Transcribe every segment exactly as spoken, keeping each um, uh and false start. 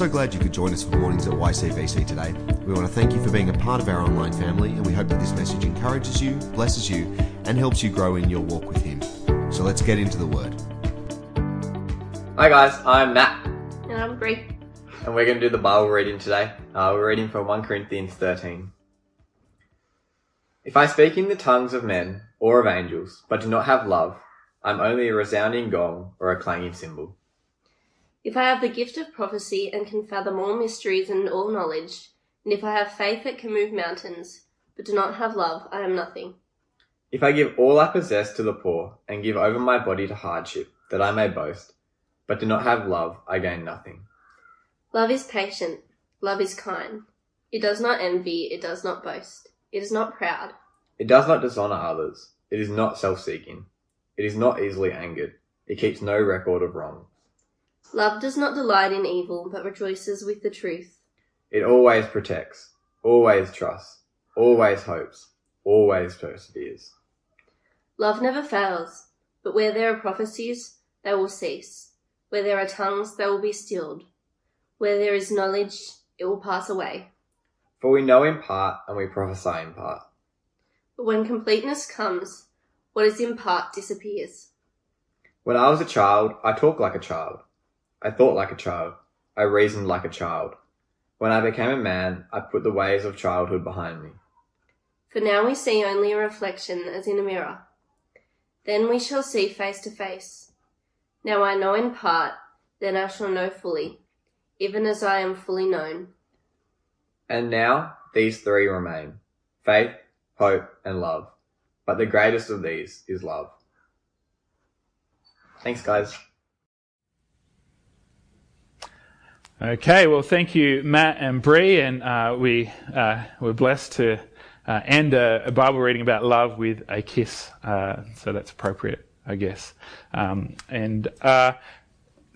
so glad you could join us for mornings at Y C V C today. We want to thank you for being a part of our online family, and we hope that this message encourages you, blesses you, and helps you grow in your walk with Him. So let's get into the Word. Hi guys, I'm Matt. And I'm Greg. And we're going to do the Bible reading today. Uh, we're reading from First Corinthians thirteen. If I speak in the tongues of men or of angels, but do not have love, I'm only a resounding gong or a clanging cymbal. If I have the gift of prophecy and can fathom all mysteries and all knowledge, and if I have faith that can move mountains, but do not have love, I am nothing. If I give all I possess to the poor and give over my body to hardship, that I may boast, but do not have love, I gain nothing. Love is patient. Love is kind. It does not envy. It does not boast. It is not proud. It does not dishonour others. It is not self-seeking. It is not easily angered. It keeps no record of wrong. Love does not delight in evil, but rejoices with the truth. It always protects, always trusts, always hopes, always perseveres. Love never fails, but where there are prophecies, they will cease. Where there are tongues, they will be stilled. Where there is knowledge, it will pass away. For we know in part, and we prophesy in part. But when completeness comes, what is in part disappears. When I was a child, I talked like a child. I thought like a child. I reasoned like a child. When I became a man, I put the ways of childhood behind me. For now we see only a reflection as in a mirror. Then we shall see face to face. Now I know in part, then I shall know fully, even as I am fully known. And now these three remain, faith, hope, and love. But the greatest of these is love. Thanks, guys. Okay, well, thank you, Matt and Bree, and uh, we uh, we're blessed to uh, end a, a Bible reading about love with a kiss. Uh, so that's appropriate, I guess. Um, and. Uh,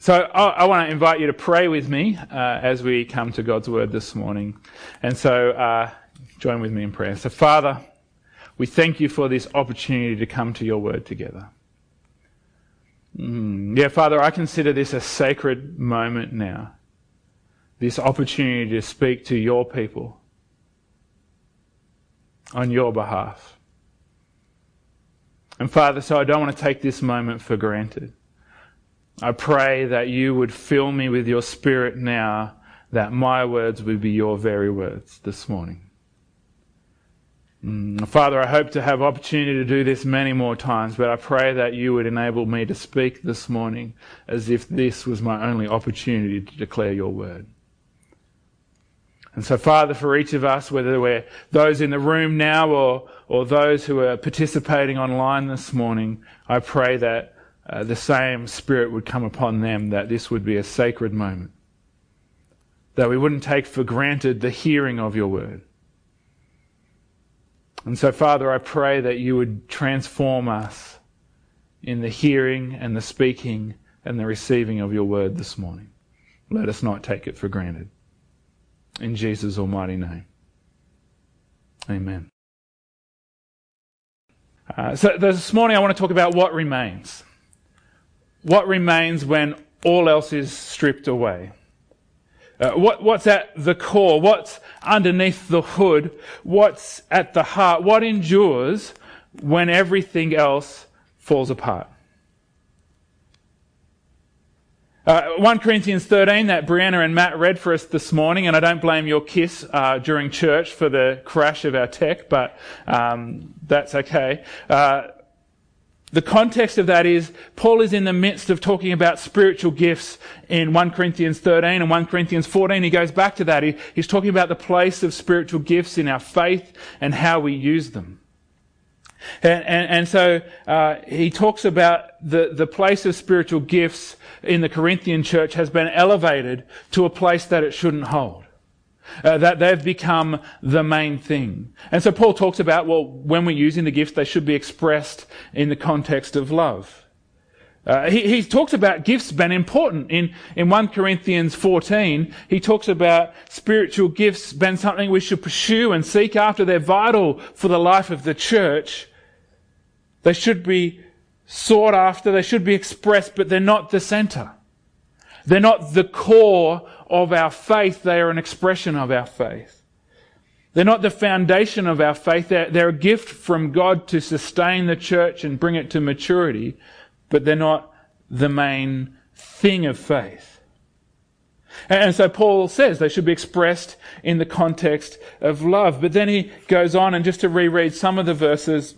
So I, I want to invite you to pray with me uh, as we come to God's Word this morning. And so uh, join with me in prayer. So Father, we thank you for this opportunity to come to your Word together. Mm. Yeah, Father, I consider this a sacred moment now. This opportunity to speak to your people on your behalf. And Father, so I don't want to take this moment for granted. I pray that you would fill me with your Spirit now, that my words would be your very words this morning. Mm, Father, I hope to have opportunity to do this many more times, but I pray that you would enable me to speak this morning as if this was my only opportunity to declare your word. And so, Father, for each of us, whether we're those in the room now or, or those who are participating online this morning, I pray that Uh, the same Spirit would come upon them, that this would be a sacred moment, that we wouldn't take for granted the hearing of your word. And so, Father, I pray that you would transform us in the hearing and the speaking and the receiving of your word this morning. Let us not take it for granted. In Jesus' almighty name. Amen. Uh, so this morning I want to talk about what remains. What remains when all else is stripped away? Uh, what, what's at the core? What's underneath the hood? What's at the heart? What endures when everything else falls apart? Uh, First Corinthians thirteen that Brianna and Matt read for us this morning, and I don't blame your kiss uh, during church for the crash of our tech, but um, that's okay. Uh, The context of that is Paul is in the midst of talking about spiritual gifts in First Corinthians thirteen and First Corinthians fourteen. He goes back to that. He, he's talking about the place of spiritual gifts in our faith and how we use them. And, and, and so uh, he talks about the, the place of spiritual gifts in the Corinthian church has been elevated to a place that it shouldn't hold. Uh, that they've become the main thing. And so Paul talks about, well, when we're using the gifts, they should be expressed in the context of love. Uh, he, he talks about gifts being important. In, in First Corinthians fourteen, he talks about spiritual gifts being something we should pursue and seek after. They're vital for the life of the church. They should be sought after, they should be expressed, but they're not the centre. They're not the core of our faith, they are an expression of our faith. They're not the foundation of our faith, they're, they're a gift from God to sustain the church and bring it to maturity, but they're not the main thing of faith. And so Paul says they should be expressed in the context of love. But then he goes on, and just to reread some of the verses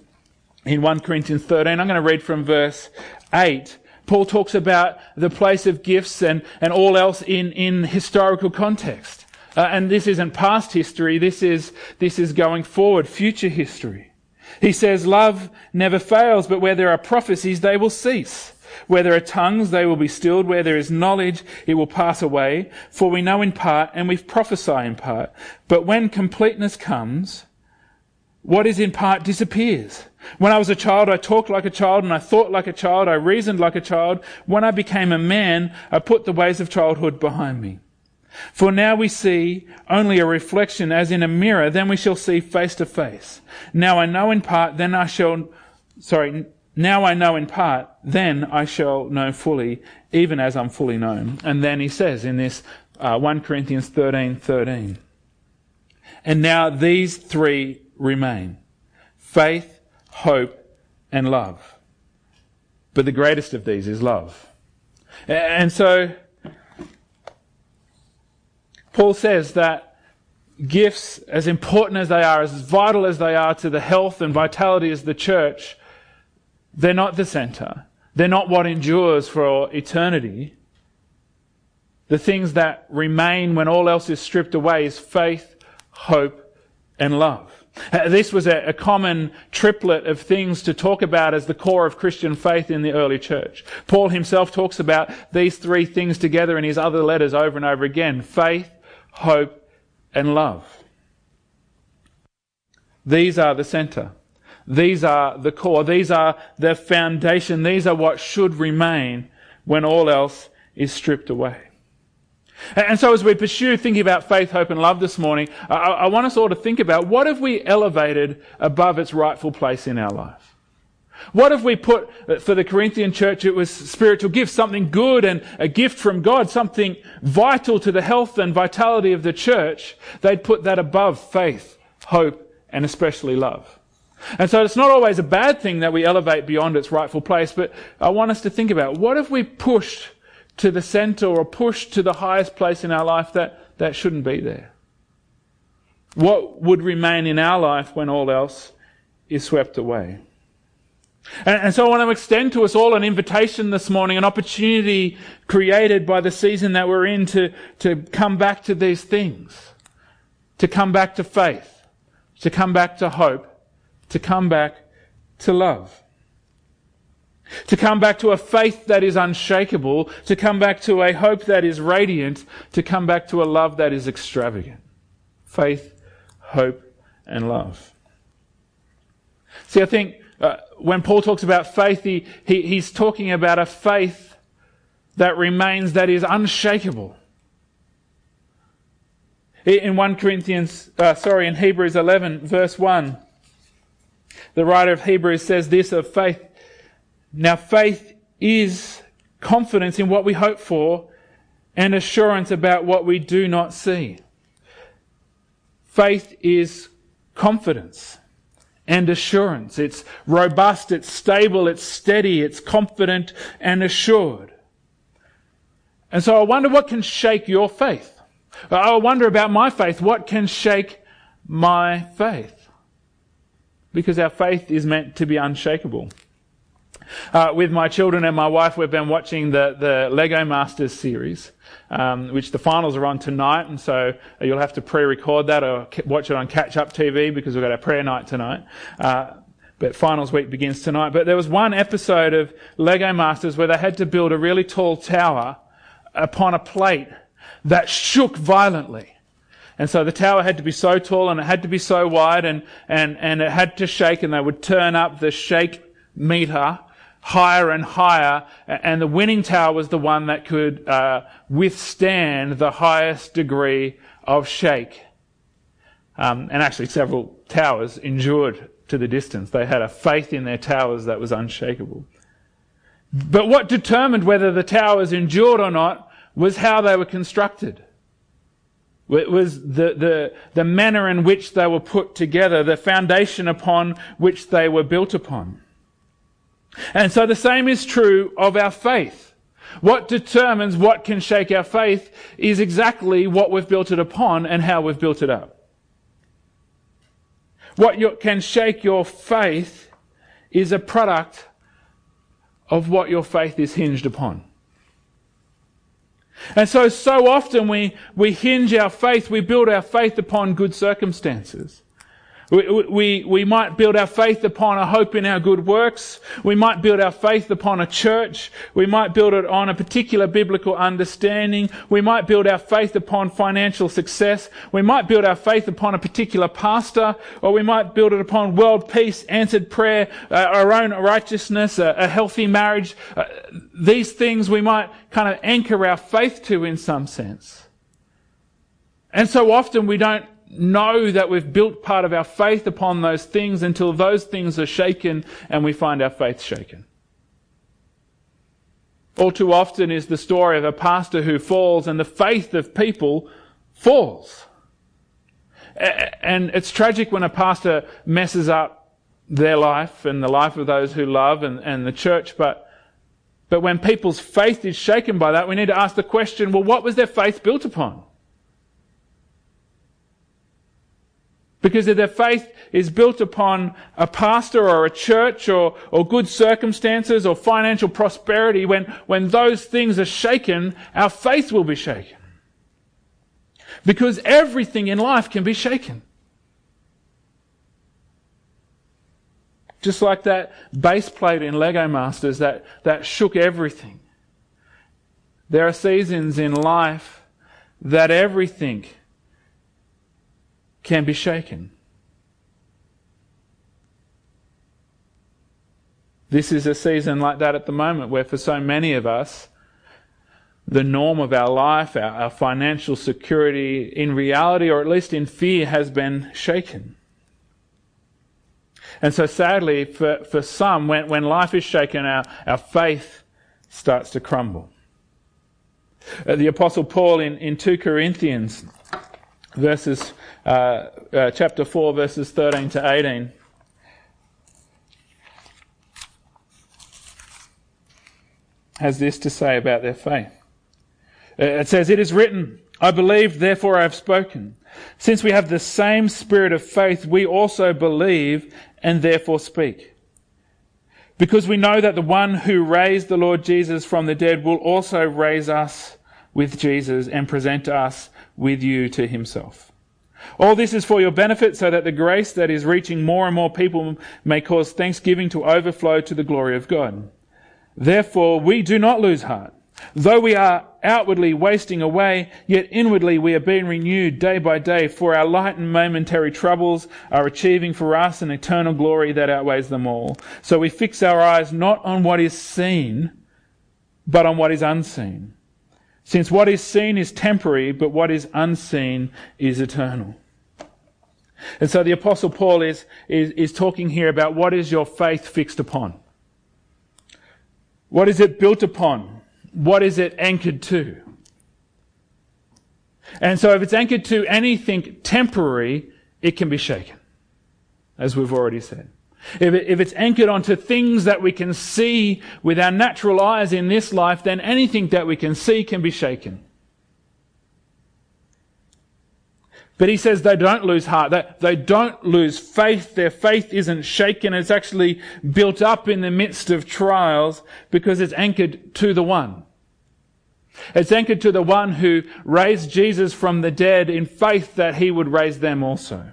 in First Corinthians thirteen, I'm going to read from verse eight. Paul talks about the place of gifts and, and all else in, in historical context. Uh, and this isn't past history, this is, this is going forward, future history. He says, love never fails, but where there are prophecies, they will cease. Where there are tongues, they will be stilled. Where there is knowledge, it will pass away. For we know in part, and we prophesy in part. But when completeness comes, what is in part disappears. When I was a child, I talked like a child, and I thought like a child, I reasoned like a child. When I became a man, I put the ways of childhood behind me. For now we see only a reflection as in a mirror, then we shall see face to face. Now I know in part, then I shall... Sorry... Now I know in part, then I shall know fully, even as I'm fully known. And then he says in this uh, First Corinthians thirteen thirteen, and now these three remain, faith, hope, and love. But the greatest of these is love. And so Paul says that gifts, as important as they are, as vital as they are to the health and vitality of the church, they're not the center. They're not what endures for eternity. The things that remain when all else is stripped away is faith, hope, and love. This was a common triplet of things to talk about as the core of Christian faith in the early church. Paul himself talks about these three things together in his other letters over and over again. Faith, hope, and love. These are the center. These are the core. These are the foundation. These are what should remain when all else is stripped away. And so as we pursue thinking about faith, hope, and love this morning, I, I want us all to think about, what have we elevated above its rightful place in our life? What have we put, for the Corinthian church, it was spiritual gifts, something good and a gift from God, something vital to the health and vitality of the church. They'd put that above faith, hope, and especially love. And so it's not always a bad thing that we elevate beyond its rightful place, but I want us to think about, what have we pushed to the center or pushed to the highest place in our life that, that shouldn't be there? What would remain in our life when all else is swept away? And, and so I want to extend to us all an invitation this morning, an opportunity created by the season that we're in to, to come back to these things, to come back to faith, to come back to hope, to come back to love. To come back to a faith that is unshakable. To come back to a hope that is radiant. To come back to a love that is extravagant. Faith, hope, and love. See, I think uh, when Paul talks about faith, he, he he's talking about a faith that remains, that is unshakable. In First Corinthians, uh, sorry, in Hebrews eleven, verse one, the writer of Hebrews says this of faith. Now faith is confidence in what we hope for and assurance about what we do not see. Faith is confidence and assurance. It's robust, it's stable, it's steady, it's confident and assured. And so I wonder what can shake your faith. I wonder about my faith. What can shake my faith? Because our faith is meant to be unshakable. Uh, with my children and my wife, we've been watching the, the Lego Masters series, um, which the finals are on tonight, and so you'll have to pre-record that or watch it on Catch-Up T V because we've got our prayer night tonight. Uh, but finals week begins tonight. But there was one episode of Lego Masters where they had to build a really tall tower upon a plate that shook violently. And so the tower had to be so tall and it had to be so wide and, and, and it had to shake, and they would turn up the shake meter higher and higher, and the winning tower was the one that could uh, withstand the highest degree of shake. Um, and actually several towers endured to the distance. They had a faith in their towers that was unshakable. But what determined whether the towers endured or not was how they were constructed. It was the, the, the manner in which they were put together, the foundation upon which they were built upon. And so the same is true of our faith. What determines what can shake our faith is exactly what we've built it upon and how we've built it up. What you, can shake your faith is a product of what your faith is hinged upon. And so, so often we, we hinge our faith, we build our faith upon good circumstances. We, we, we might build our faith upon a hope in our good works. We might build our faith upon a church. We might build it on a particular biblical understanding. We might build our faith upon financial success. We might build our faith upon a particular pastor, or we might build it upon world peace, answered prayer, uh, our own righteousness, a, a healthy marriage. Uh, these things we might kind of anchor our faith to in some sense. And so often we don't know that we've built part of our faith upon those things until those things are shaken and we find our faith shaken. All too often is the story of a pastor who falls and the faith of people falls. And it's tragic when a pastor messes up their life and the life of those who love and, and the church, but but when people's faith is shaken by that, we need to ask the question, well, what was their faith built upon? Because if their faith is built upon a pastor or a church or, or good circumstances or financial prosperity, when, when those things are shaken, our faith will be shaken. Because everything in life can be shaken. Just like that base plate in Lego Masters that, that shook everything. There are seasons in life that everything can be shaken. This is a season like that at the moment where for so many of us, the norm of our life, our, our financial security in reality or at least in fear has been shaken. And so sadly for, for some, when, when life is shaken, our, our faith starts to crumble. Uh, the Apostle Paul in, in Second Corinthians verses uh, uh, chapter four, verses thirteen to eighteen. Has this to say about their faith? It says, "It is written, I believed, therefore I have spoken. Since we have the same spirit of faith, we also believe and therefore speak. Because we know that the one who raised the Lord Jesus from the dead will also raise us with Jesus and present us with you to himself. All this is for your benefit, so that the grace that is reaching more and more people may cause thanksgiving to overflow to the glory of God. Therefore, we do not lose heart. Though we are outwardly wasting away, yet inwardly we are being renewed day by day, for our light and momentary troubles are achieving for us an eternal glory that outweighs them all. So we fix our eyes not on what is seen, but on what is unseen. Since what is seen is temporary, but what is unseen is eternal." And so the Apostle Paul is, is, is talking here about what is your faith fixed upon? What is it built upon? What is it anchored to? And so if it's anchored to anything temporary, it can be shaken, as we've already said. If, it, if it's anchored onto things that we can see with our natural eyes in this life, then anything that we can see can be shaken. But he says they don't lose heart. They, they don't lose faith. Their faith isn't shaken. It's actually built up in the midst of trials because it's anchored to the one. It's anchored to the one who raised Jesus from the dead in faith that he would raise them also.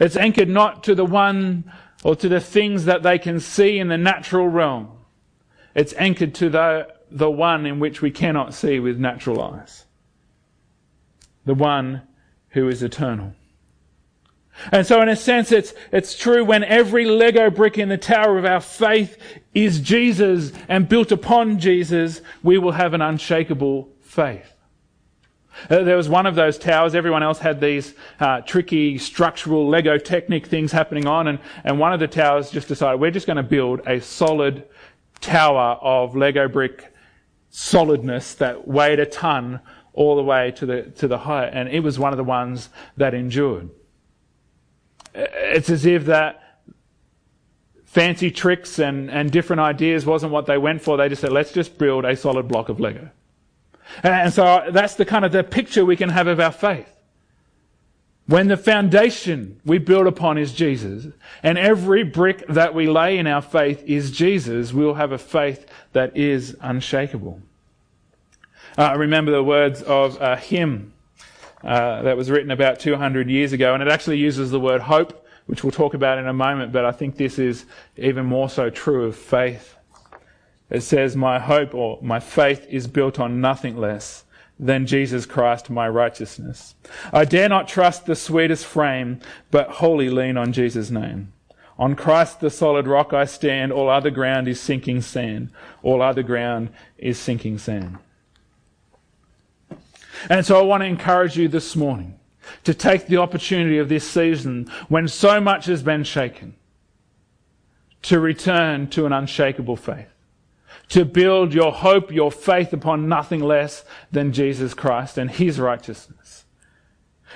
It's anchored not to the one or to the things that they can see in the natural realm. It's anchored to the, the one in which we cannot see with natural eyes. The one who is eternal. And so in a sense, it's, it's true when every Lego brick in the tower of our faith is Jesus and built upon Jesus, we will have an unshakable faith. There was one of those towers. Everyone else had these uh, tricky structural Lego technic things happening on, and, and one of the towers just decided we're just going to build a solid tower of Lego brick solidness that weighed a ton all the way to the to the height, and it was one of the ones that endured. It's as if that fancy tricks and, and different ideas wasn't what they went for. They just said, let's just build a solid block of Lego. And, and so that's the kind of the picture we can have of our faith. When the foundation we build upon is Jesus, and every brick that we lay in our faith is Jesus, we'll have a faith that is unshakable. Uh, I remember the words of a hymn uh, that was written about two hundred years ago, and it actually uses the word hope, which we'll talk about in a moment, but I think this is even more so true of faith. It says, my hope or my faith is built on nothing less than Jesus Christ, my righteousness. I dare not trust the sweetest frame, but wholly lean on Jesus' name. On Christ the solid rock I stand, all other ground is sinking sand. All other ground is sinking sand. And so I want to encourage you this morning to take the opportunity of this season when so much has been shaken to return to an unshakable faith. To build your hope, your faith upon nothing less than Jesus Christ and His righteousness.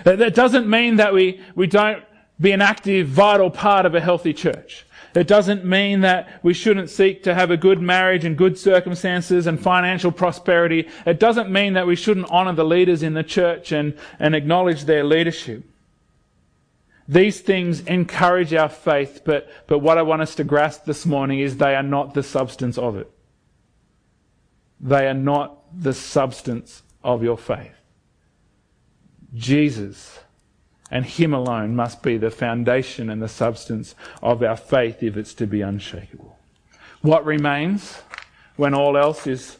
That doesn't mean that we, we don't be an active, vital part of a healthy church. It doesn't mean that we shouldn't seek to have a good marriage and good circumstances and financial prosperity. It doesn't mean that we shouldn't honour the leaders in the church and, and acknowledge their leadership. These things encourage our faith, but, but what I want us to grasp this morning is they are not the substance of it. They are not the substance of your faith. Jesus and Him alone must be the foundation and the substance of our faith if it's to be unshakable. What remains when all else is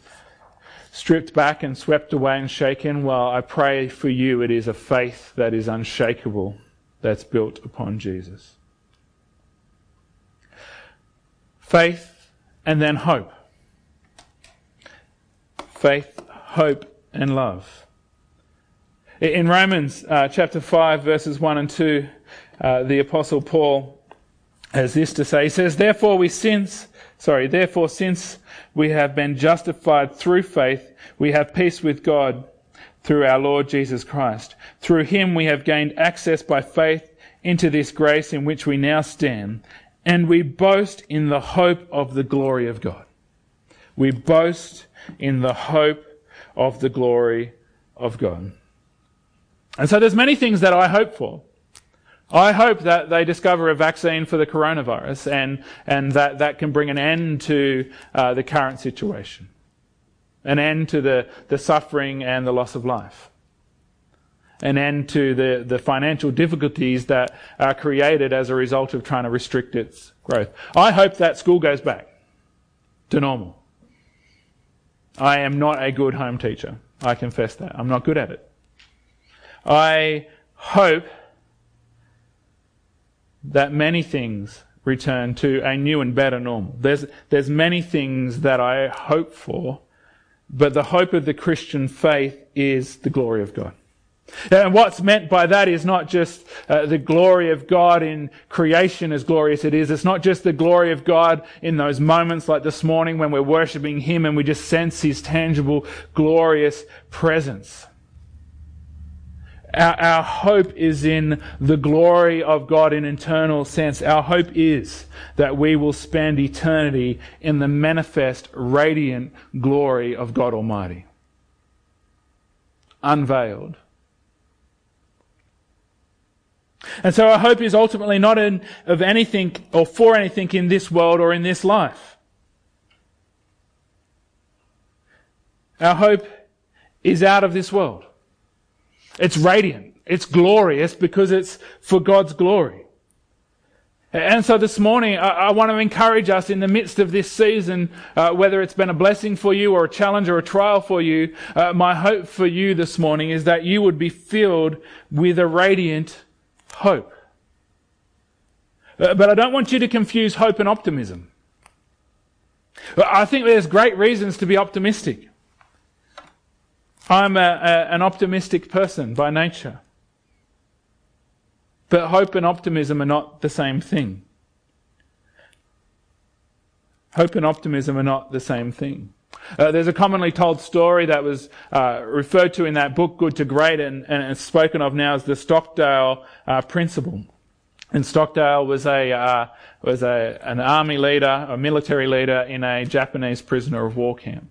stripped back and swept away and shaken? Well, I pray for you it is a faith that is unshakable, that's built upon Jesus. Faith and then hope. Faith, hope, and love. In Romans uh, chapter five, verses one and two, uh, the Apostle Paul has this to say. He says, Therefore we since, sorry, therefore since we have been justified through faith, we have peace with God through our Lord Jesus Christ. Through Him we have gained access by faith into this grace in which we now stand, and we boast in the hope of the glory of God. We boast in the hope of the glory of God. And so there's many things that I hope for. I hope that they discover a vaccine for the coronavirus and, and that that can bring an end to uh, the current situation, an end to the, the suffering and the loss of life, an end to the, the financial difficulties that are created as a result of trying to restrict its growth. I hope that school goes back to normal. I am not a good home teacher. I confess that. I'm not good at it. I hope that many things return to a new and better normal. There's, there's many things that I hope for, but the hope of the Christian faith is the glory of God. And what's meant by that is not just uh, the glory of God in creation, as glorious it is. It's not just the glory of God in those moments like this morning when we're worshipping Him and we just sense His tangible, glorious presence. Our, our hope is in the glory of God in eternal sense. Our hope is that we will spend eternity in the manifest, radiant glory of God Almighty. Unveiled. And so our hope is ultimately not in of anything or for anything in this world or in this life. Our hope is out of this world. It's radiant. It's glorious because it's for God's glory. And so this morning, I, I want to encourage us in the midst of this season, uh, whether it's been a blessing for you or a challenge or a trial for you, uh, my hope for you this morning is that you would be filled with a radiant hope. But I don't want you to confuse hope and optimism. I think there's great reasons to be optimistic. I'm a, a, an optimistic person by nature. But hope and optimism are not the same thing. Hope and optimism are not the same thing. Uh, there's a commonly told story that was uh, referred to in that book, Good to Great, and, and it's spoken of now as the Stockdale uh, principle. And Stockdale was a uh, was a an army leader, a military leader in a Japanese prisoner of war camp.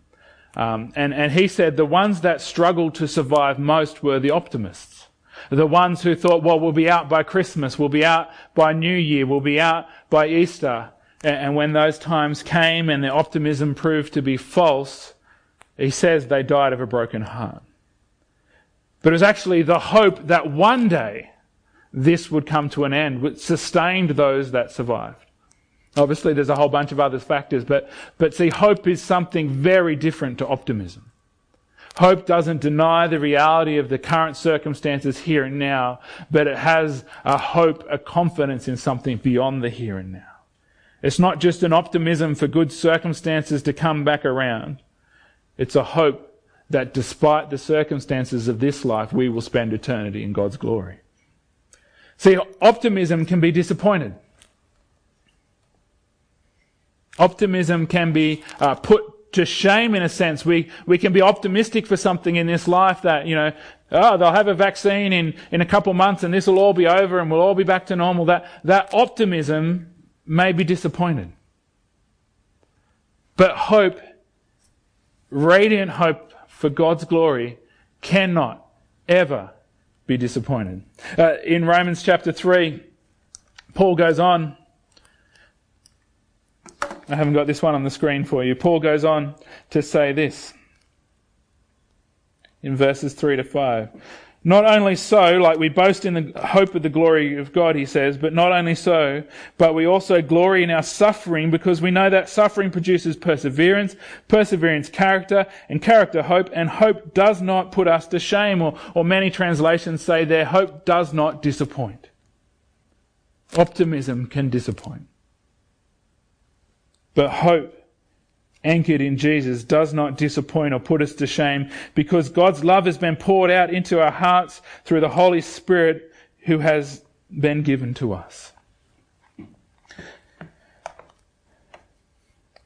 Um, and, and he said the ones that struggled to survive most were the optimists. The ones who thought, well, we'll be out by Christmas, we'll be out by New Year, we'll be out by Easter. And, and when those times came and their optimism proved to be false, he says they died of a broken heart. But it was actually the hope that one day this would come to an end, which sustained those that survived. Obviously, there's a whole bunch of other factors, but but see, hope is something very different to optimism. Hope doesn't deny the reality of the current circumstances here and now, but it has a hope, a confidence in something beyond the here and now. It's not just an optimism for good circumstances to come back around. It's a hope that despite the circumstances of this life, we will spend eternity in God's glory. See, optimism can be disappointed. Optimism can be uh, put to shame in a sense. We we can be optimistic for something in this life that, you know, oh, they'll have a vaccine in, in a couple months and this will all be over and we'll all be back to normal. That that optimism may be disappointed. But hope, radiant hope for God's glory, cannot ever be disappointed. Uh, in Romans chapter three, Paul goes on. I haven't got this one on the screen for you. Paul goes on to say this in verses three to five. Not only so, like we boast in the hope of the glory of God, he says, but not only so, but we also glory in our suffering because we know that suffering produces perseverance, perseverance character, and character hope, and hope does not put us to shame, or, or many translations say their hope does not disappoint. Optimism can disappoint. But hope anchored in Jesus does not disappoint or put us to shame because God's love has been poured out into our hearts through the Holy Spirit who has been given to us.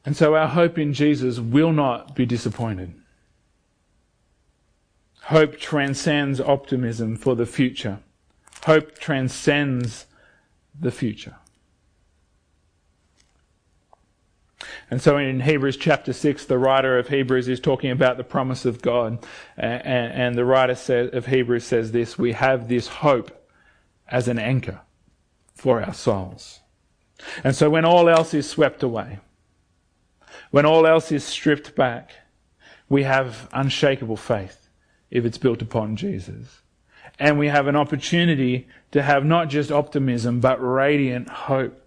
And so our hope in Jesus will not be disappointed. Hope transcends optimism for the future. Hope transcends the future. And so in Hebrews chapter six, the writer of Hebrews is talking about the promise of God. And, and the writer says, of Hebrews says this, we have this hope as an anchor for our souls. And so when all else is swept away, when all else is stripped back, we have unshakable faith if it's built upon Jesus. And we have an opportunity to have not just optimism, but radiant hope.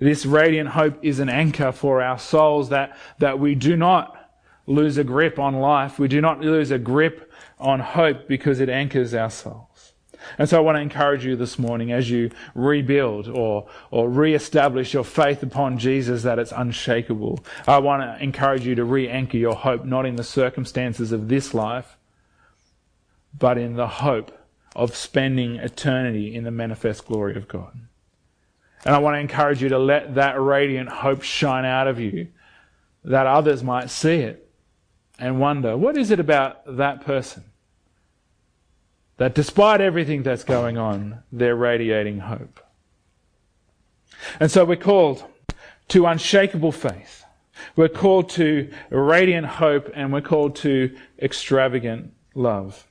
This radiant hope is an anchor for our souls that, that we do not lose a grip on life. We do not lose a grip on hope because it anchors our souls. And so I want to encourage you this morning as you rebuild or, or reestablish your faith upon Jesus that it's unshakable. I want to encourage you to re-anchor your hope not in the circumstances of this life, but in the hope of spending eternity in the manifest glory of God. And I want to encourage you to let that radiant hope shine out of you, that others might see it and wonder, what is it about that person? That despite everything that's going on, they're radiating hope. And so we're called to unshakable faith. We're called to radiant hope and we're called to extravagant love.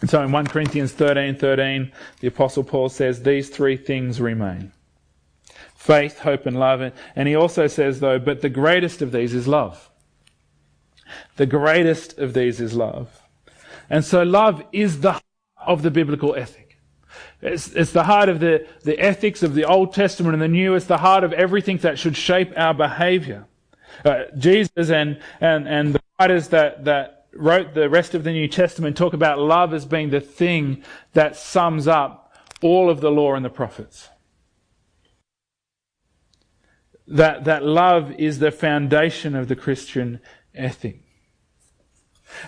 And so in First Corinthians thirteen thirteen, the Apostle Paul says, these three things remain. Faith, hope, and love. And he also says, though, but the greatest of these is love. The greatest of these is love. And so love is the heart of the biblical ethic. It's, it's the heart of the, the ethics of the Old Testament and the New. It's the heart of everything that should shape our behavior. Uh, Jesus and, and, and the writers that, that wrote the rest of the New Testament talk about love as being the thing that sums up all of the law and the prophets. That that love is the foundation of the Christian ethic.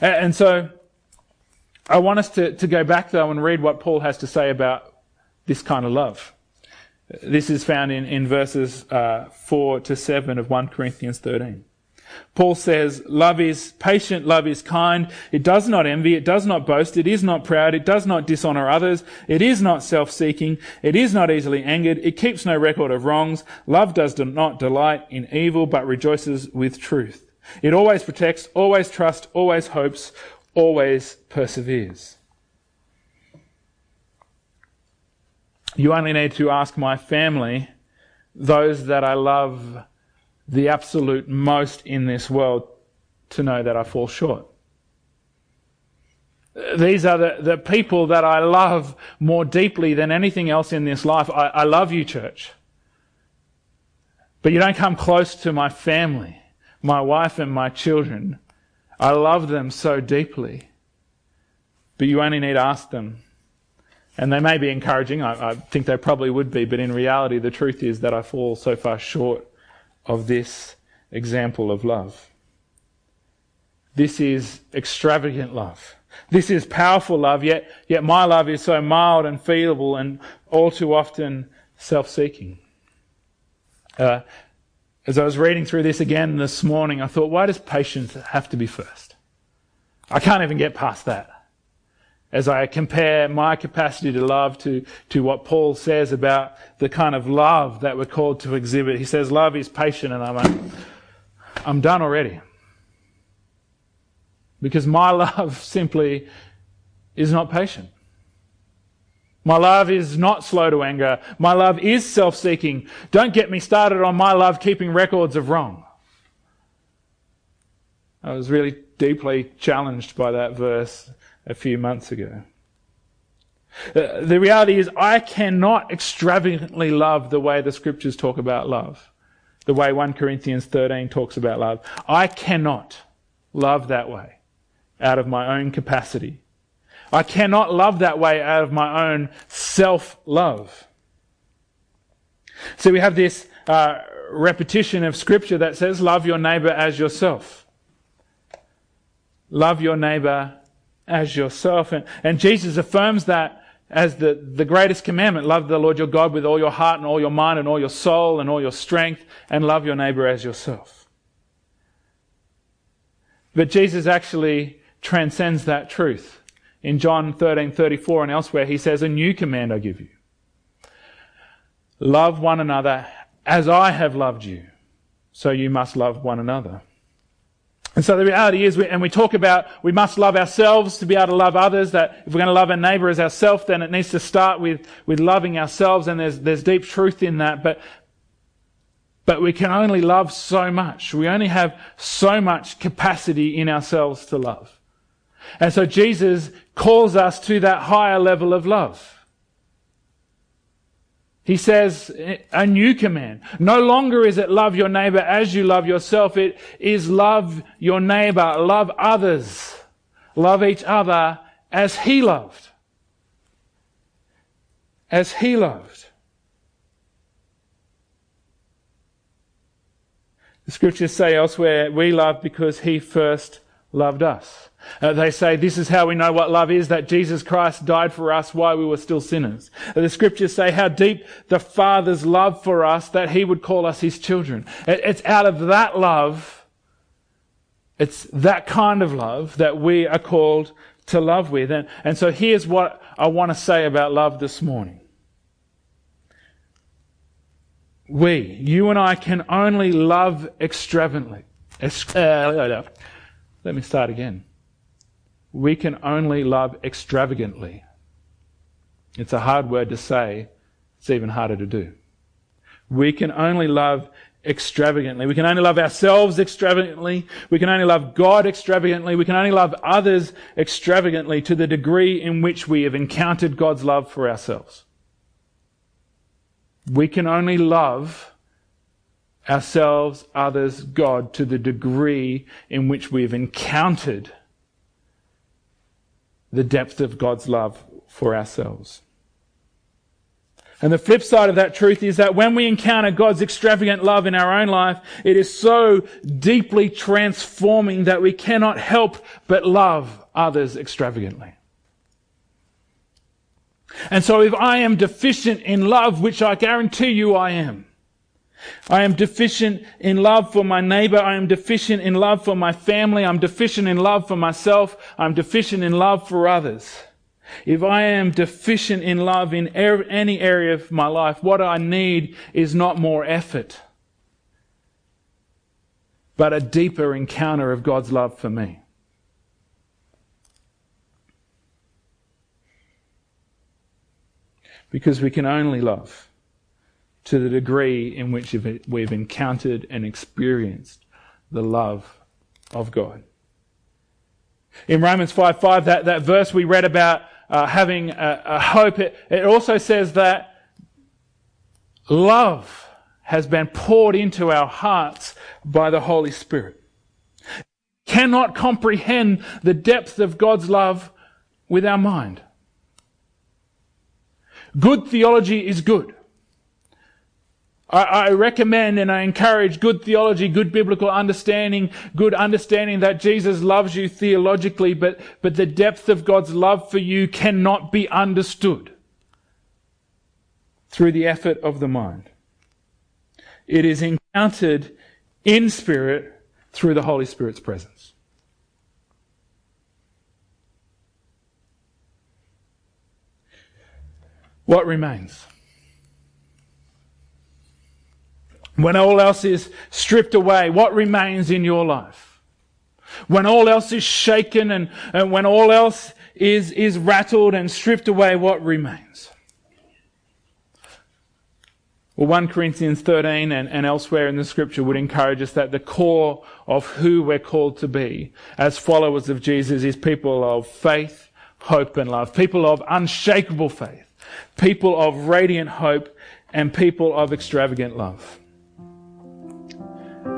And, and so I want us to, to go back, though, and read what Paul has to say about this kind of love. This is found in, in verses uh, four to seven of First Corinthians thirteen. Paul says, love is patient, love is kind. It does not envy, it does not boast, it is not proud, it does not dishonor others, it is not self-seeking, it is not easily angered, it keeps no record of wrongs. Love does not delight in evil, but rejoices with truth. It always protects, always trusts, always hopes, always perseveres. You only need to ask my family, those that I love the absolute most in this world, to know that I fall short. These are the, the people that I love more deeply than anything else in this life. I, I love you, church. But you don't come close to my family, my wife and my children. I love them so deeply. But you only need to ask them. And they may be encouraging. I, I think they probably would be. But in reality, the truth is that I fall so far short of this example of love. This is extravagant love. This is powerful love, yet yet my love is so mild and feeble and all too often self-seeking. Uh, as I was reading through this again this morning, I thought, why does patience have to be first? I can't even get past that. As I compare my capacity to love to, to what Paul says about the kind of love that we're called to exhibit. He says love is patient, and I'm like, I'm done already. Because my love simply is not patient. My love is not slow to anger. My love is self-seeking. Don't get me started on my love keeping records of wrong. I was really deeply challenged by that verse a few months ago. Uh, the reality is I cannot extravagantly love the way the Scriptures talk about love, the way First Corinthians thirteen talks about love. I cannot love that way out of my own capacity. I cannot love that way out of my own self-love. So we have this uh, repetition of Scripture that says, love your neighbour as yourself. Love your neighbour as yourself. And, and Jesus affirms that as the, the greatest commandment. Love the Lord your God with all your heart and all your mind and all your soul and all your strength, and love your neighbour as yourself. But Jesus actually transcends that truth. In John thirteen thirty-four and elsewhere, he says, a new command I give you. Love one another as I have loved you, so you must love one another. And so the reality is, we, and we talk about we must love ourselves to be able to love others, that if we're going to love our neighbour as ourselves, then it needs to start with, with loving ourselves, and there's there's deep truth in that. But but we can only love so much. We only have so much capacity in ourselves to love. And so Jesus calls us to that higher level of love. He says a new command. No longer is it love your neighbour as you love yourself. It is love your neighbour, love others, love each other as he loved. As he loved. The Scriptures say elsewhere, we love because he first loved us. Uh, they say this is how we know what love is, that Jesus Christ died for us while we were still sinners. Uh, the Scriptures say how deep the Father's love for us, that he would call us his children. It, it's out of that love, it's that kind of love that we are called to love with. And, and so here's what I want to say about love this morning. We, you and I can only love extravagantly. Uh, let me start again. We can only love extravagantly. It's a hard word to say. It's even harder to do. We can only love extravagantly. We can only love ourselves extravagantly. We can only love God extravagantly. We can only love others extravagantly to the degree in which we have encountered God's love for ourselves. We can only love ourselves, others, God, to the degree in which we have encountered the depth of God's love for ourselves. And the flip side of that truth is that when we encounter God's extravagant love in our own life, it is so deeply transforming that we cannot help but love others extravagantly. And so if I am deficient in love, which I guarantee you I am, I am deficient in love for my neighbor. I am deficient in love for my family. I'm deficient in love for myself. I'm deficient in love for others. If I am deficient in love in er- any area of my life, what I need is not more effort, but a deeper encounter of God's love for me. Because we can only love to the degree in which we've encountered and experienced the love of God. In Romans five five, that, that verse we read about uh, having a, a hope, it, it also says that love has been poured into our hearts by the Holy Spirit. We cannot comprehend the depth of God's love with our mind. Good theology is good. I recommend and I encourage good theology, good biblical understanding, good understanding that Jesus loves you theologically, but, but the depth of God's love for you cannot be understood through the effort of the mind. It is encountered in spirit through the Holy Spirit's presence. What remains? When all else is stripped away, what remains in your life? When all else is shaken and, and when all else is, is rattled and stripped away, what remains? Well, First Corinthians thirteen and, and elsewhere in the Scripture would encourage us that the core of who we're called to be as followers of Jesus is people of faith, hope and love, people of unshakable faith, people of radiant hope and people of extravagant love.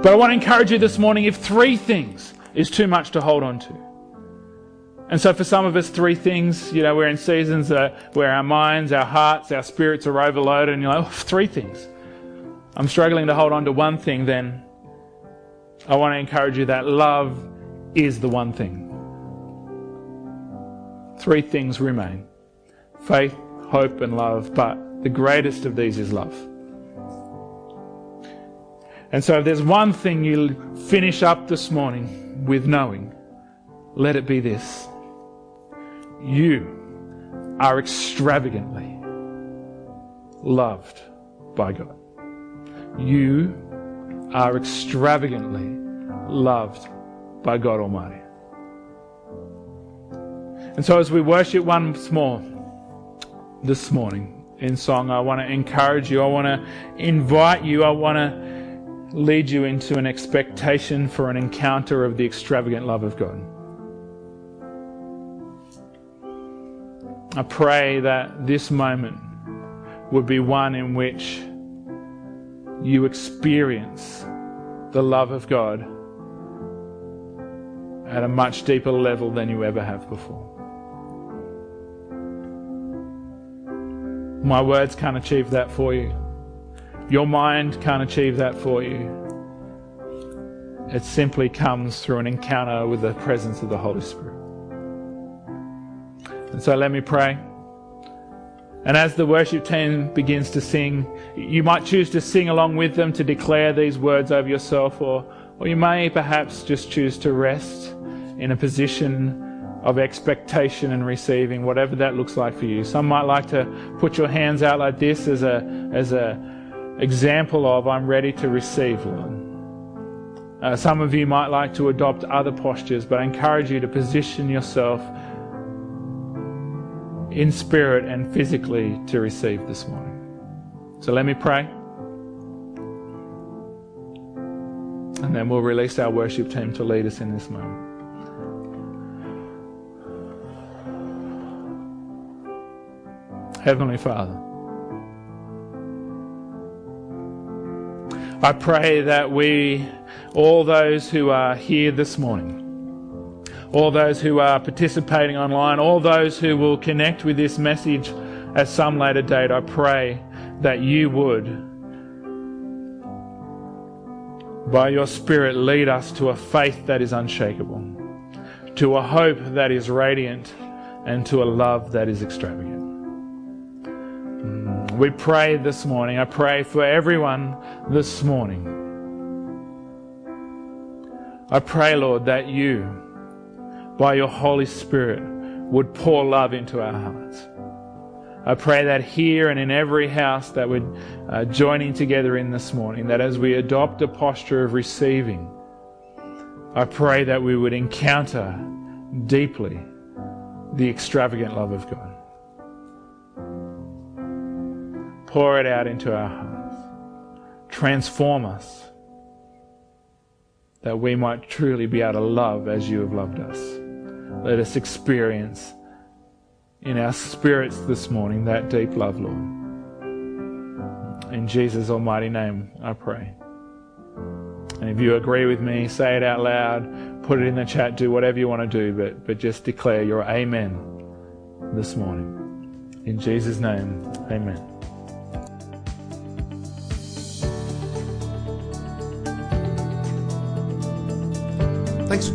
But I want to encourage you this morning, if three things is too much to hold on to. And so for some of us, three things, you know, we're in seasons uh, where our minds, our hearts, our spirits are overloaded, and you're like, oh, three things. I'm struggling to hold on to one thing, then I want to encourage you that love is the one thing. Three things remain: faith, hope, and love, but the greatest of these is love. And so if there's one thing you'll finish up this morning with knowing, let it be this: you are extravagantly loved by God. You are extravagantly loved by God Almighty. And so as we worship once more this morning in song, I want to encourage you, I want to invite you, I want to lead you into an expectation for an encounter of the extravagant love of God. I pray that this moment would be one in which you experience the love of God at a much deeper level than you ever have before. My words can't achieve that for you. Your mind can't achieve that for you. It simply comes through an encounter with the presence of the Holy Spirit. And so let me pray. And as the worship team begins to sing, you might choose to sing along with them, to declare these words over yourself, or, or you may perhaps just choose to rest in a position of expectation and receiving, whatever that looks like for you. Some might like to put your hands out like this as a as a example of, I'm ready to receive, Lord. Uh, some of you might like to adopt other postures, but I encourage you to position yourself in spirit and physically to receive this morning. So let me pray, and then we'll release our worship team to lead us in this moment. Heavenly Father, I pray that we, all those who are here this morning, all those who are participating online, all those who will connect with this message at some later date, I pray that you would, by your Spirit, lead us to a faith that is unshakable, to a hope that is radiant, and to a love that is extravagant. we pray this morning. I pray for everyone this morning. I pray, Lord, that you, by your Holy Spirit, would pour love into our hearts. I pray that here and in every house that we're uh, joining together in this morning, that as we adopt a posture of receiving, I pray that we would encounter deeply the extravagant love of God. Pour it out into our hearts. Transform us, that we might truly be able to love as you have loved us. Let us experience in our spirits this morning that deep love, Lord. In Jesus' almighty name, I pray. And if you agree with me, say it out loud, put it in the chat, do whatever you want to do, but, but just declare your amen this morning. In Jesus' name, amen. Thanks for